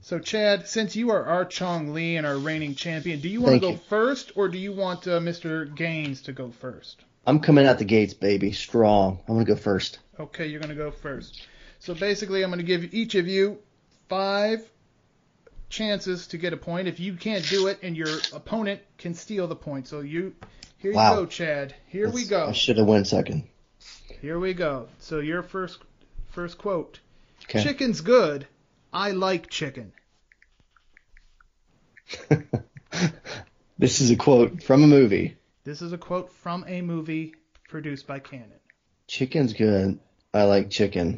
So, Chad, since you are our Chong Li and our reigning champion, do you want to go first, or do you want Mr. Gaines to go first? I'm coming out the gates, baby, strong. I'm going to go first. Okay, you're going to go first. So basically, I'm going to give each of you 5 chances to get a point. If you can't do it, and your opponent can steal the point. So here you go, Chad. Here we go. I should have went second. Here we go. So your first quote. Okay. Chicken's good. I like chicken. This is a quote from a movie. This is a quote from a movie produced by Cannon. Chicken's good. I like chicken.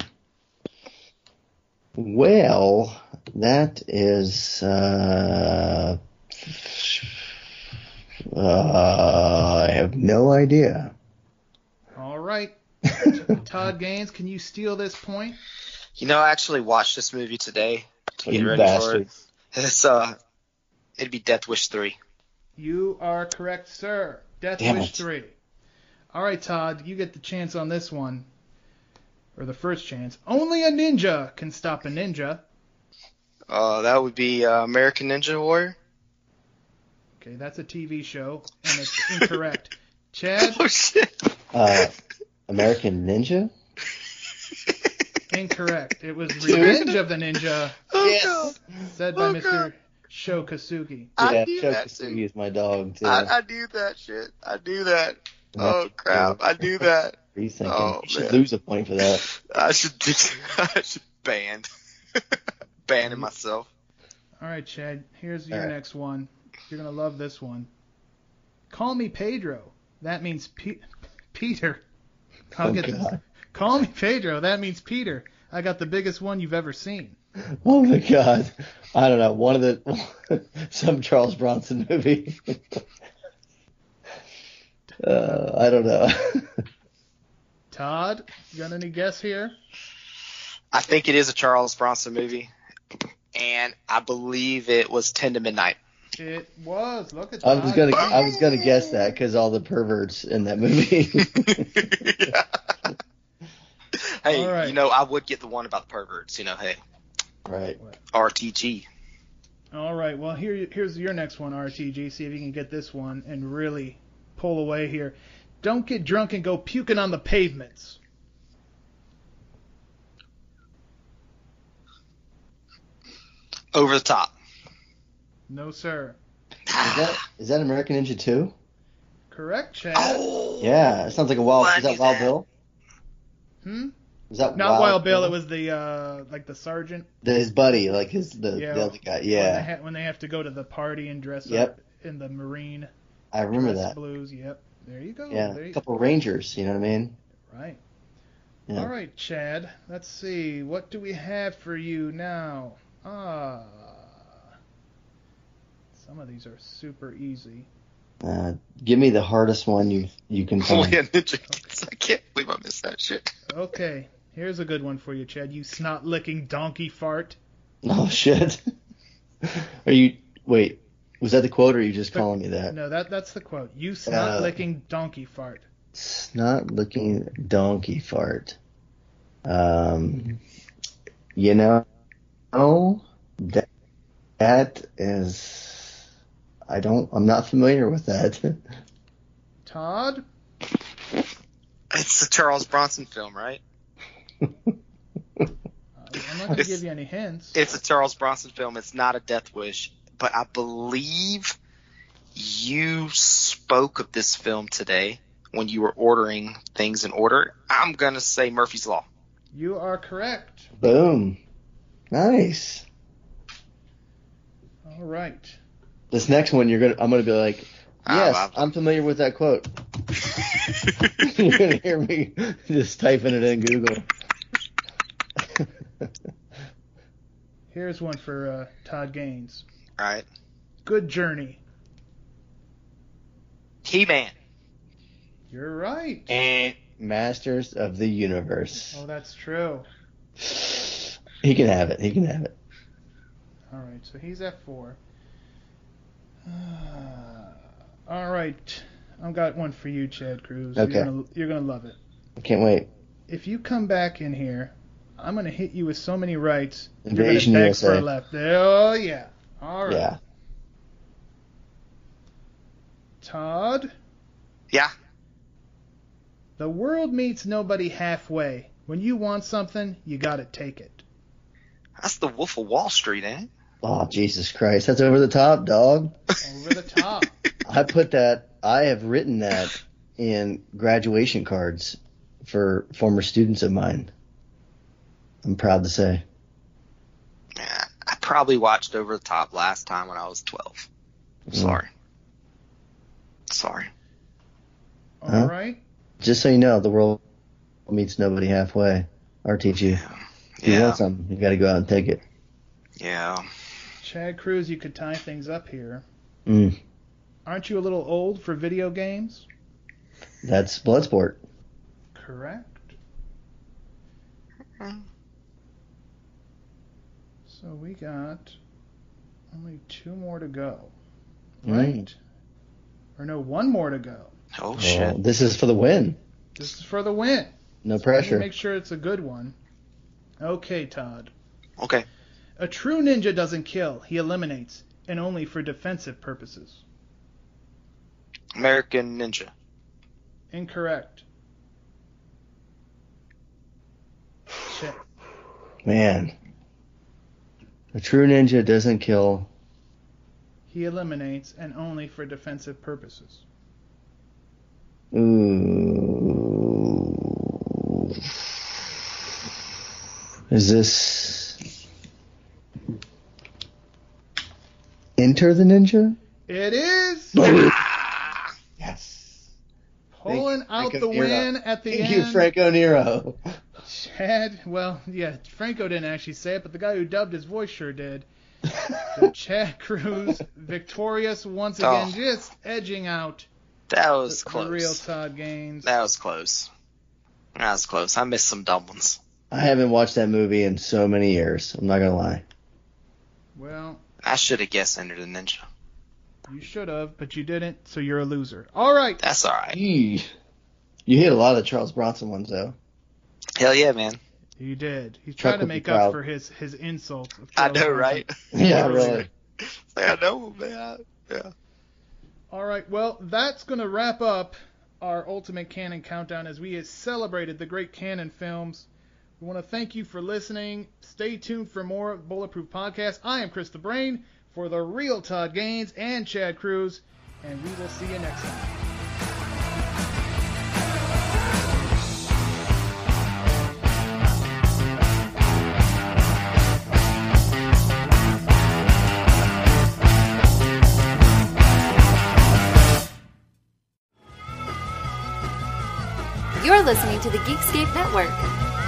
Well, that is I have no idea. All right. Todd Gaines, can you steal this point? You know, I actually watched this movie today to get ready for it. It'd be Death Wish 3. You are correct, sir. Death Wish 3. All right, Todd, you get the chance on this one. Or the first chance. Only a ninja can stop a ninja. That would be American Ninja Warrior. Okay, that's a TV show, and it's incorrect. Chad? Oh, shit. American Ninja? Incorrect. It was Revenge of the Ninja. Yes. Said by Mr. Sho Kosugi. I knew that shit. Kosugi is my dog, too. I do that shit. I do that. Oh, crap. I do that. You should lose a point for that. I should banning myself. All right, Chad. Here's your next one. You're going to love this one. Call me Pedro. That means Peter. I'll get this. Call me Pedro. That means Peter. I got the biggest one you've ever seen. Oh, my God. I don't know. Some Charles Bronson movie. I don't know. Todd, you got any guess here? I think it is a Charles Bronson movie, and I believe it was 10 to Midnight. It was. Look at that. I was gonna guess that because all the perverts in that movie. Hey, right. You know, I would get the one about the perverts. You know, hey. Right. RTG. All right. Well, here's your next one, RTG. See if you can get this one and really pull away here. Don't get drunk and go puking on the pavements. Over the Top. No, sir. Is that American Ninja 2? Correct, Chad. Oh, yeah, it sounds like a Wild. Is that Wild Bill? Is that not Wild Bill? It was the the sergeant. His buddy, the other guy. Yeah. When they have to go to the party and dress up in the Marine. I remember that. Blues. Yep. There you go. Yeah, a couple Rangers, you know what I mean? Right. Yeah. All right, Chad. Let's see. What do we have for you now? Some of these are super easy. Give me the hardest one you can find. I can't believe I missed that shit. Okay. Here's a good one for you, Chad. You snot-licking donkey fart. Oh, shit. Wait. Was that the quote, or are you just calling me that? No, that's the quote. You snot-licking donkey fart. Snot-licking donkey fart. You know, that is... I'm not familiar with that. Todd? It's the Charles Bronson film, right? I'm not going to give you any hints. It's a Charles Bronson film. It's not a Death Wish. But I believe you spoke of this film today when you were ordering things in order. I'm going to say Murphy's Law. You are correct. Boom. Nice. All right. This next one, I'm going to be like, yes, I'm familiar with that quote. You're going to hear me just typing it in Google. Here's one for Todd Gaines. All right. Good journey. He-Man. You're right. And Masters of the Universe. Oh, that's true. He can have it. He can have it. All right, so he's at 4. All right. I've got one for you, Chad Cruz. Okay. You're going to love it. I can't wait. If you come back in here, I'm going to hit you with so many rights. Invasion USA. You're going to beg for a left. Oh, yeah. All right. Yeah. Todd? Yeah. The world meets nobody halfway. When you want something, you gotta take it. That's the Wolf of Wall Street, ain't it? Oh, Jesus Christ. That's over the top, dog. Over the top. I have written that in graduation cards for former students of mine. I'm proud to say. Yeah, I probably watched Over the Top last time when I was 12. Mm. Sorry. All right. Just so you know, the world meets nobody halfway. RTG. If you want something, you got to go out and take it. Yeah. Chad Cruz, you could tie things up here. Mm. Aren't you a little old for video games? That's Bloodsport. Correct. So we got only two more to go. Right. Or no, one more to go. Oh, shit. This is for the win. This is for the win. No pressure. Make sure it's a good one. Okay, Todd. Okay. A true ninja doesn't kill. He eliminates, and only for defensive purposes. American Ninja. Incorrect. Shit. Man. A true ninja doesn't kill. He eliminates, and only for defensive purposes. Ooh. Is this Enter the Ninja? It is. Yes. Pulling out the win at the end. Thank you, Franco Nero. Chad, Franco didn't actually say it, but the guy who dubbed his voice sure did. So Chad Cruz, victorious once again, just edging out. That was close. The real Todd Gaines. That was close. I missed some dumb ones. I haven't watched that movie in so many years. I'm not going to lie. Well. I should have guessed Enter the Ninja. You should have, but you didn't, so you're a loser. All right. That's all right. Gee. You hit a lot of Charles Bronson ones, though. Hell yeah, man. You did. He's trying to make up for his insults. I know, right? Yeah, really. I know, man. Yeah. All right, well, that's going to wrap up our Ultimate Cannon Countdown as we have celebrated the great Cannon films. We want to thank you for listening. Stay tuned for more Bulletproof Podcast. I am Chris the Brain for the real Todd Gaines and Chad Cruz, and we will see you next time. You're listening to the Geekscape Network.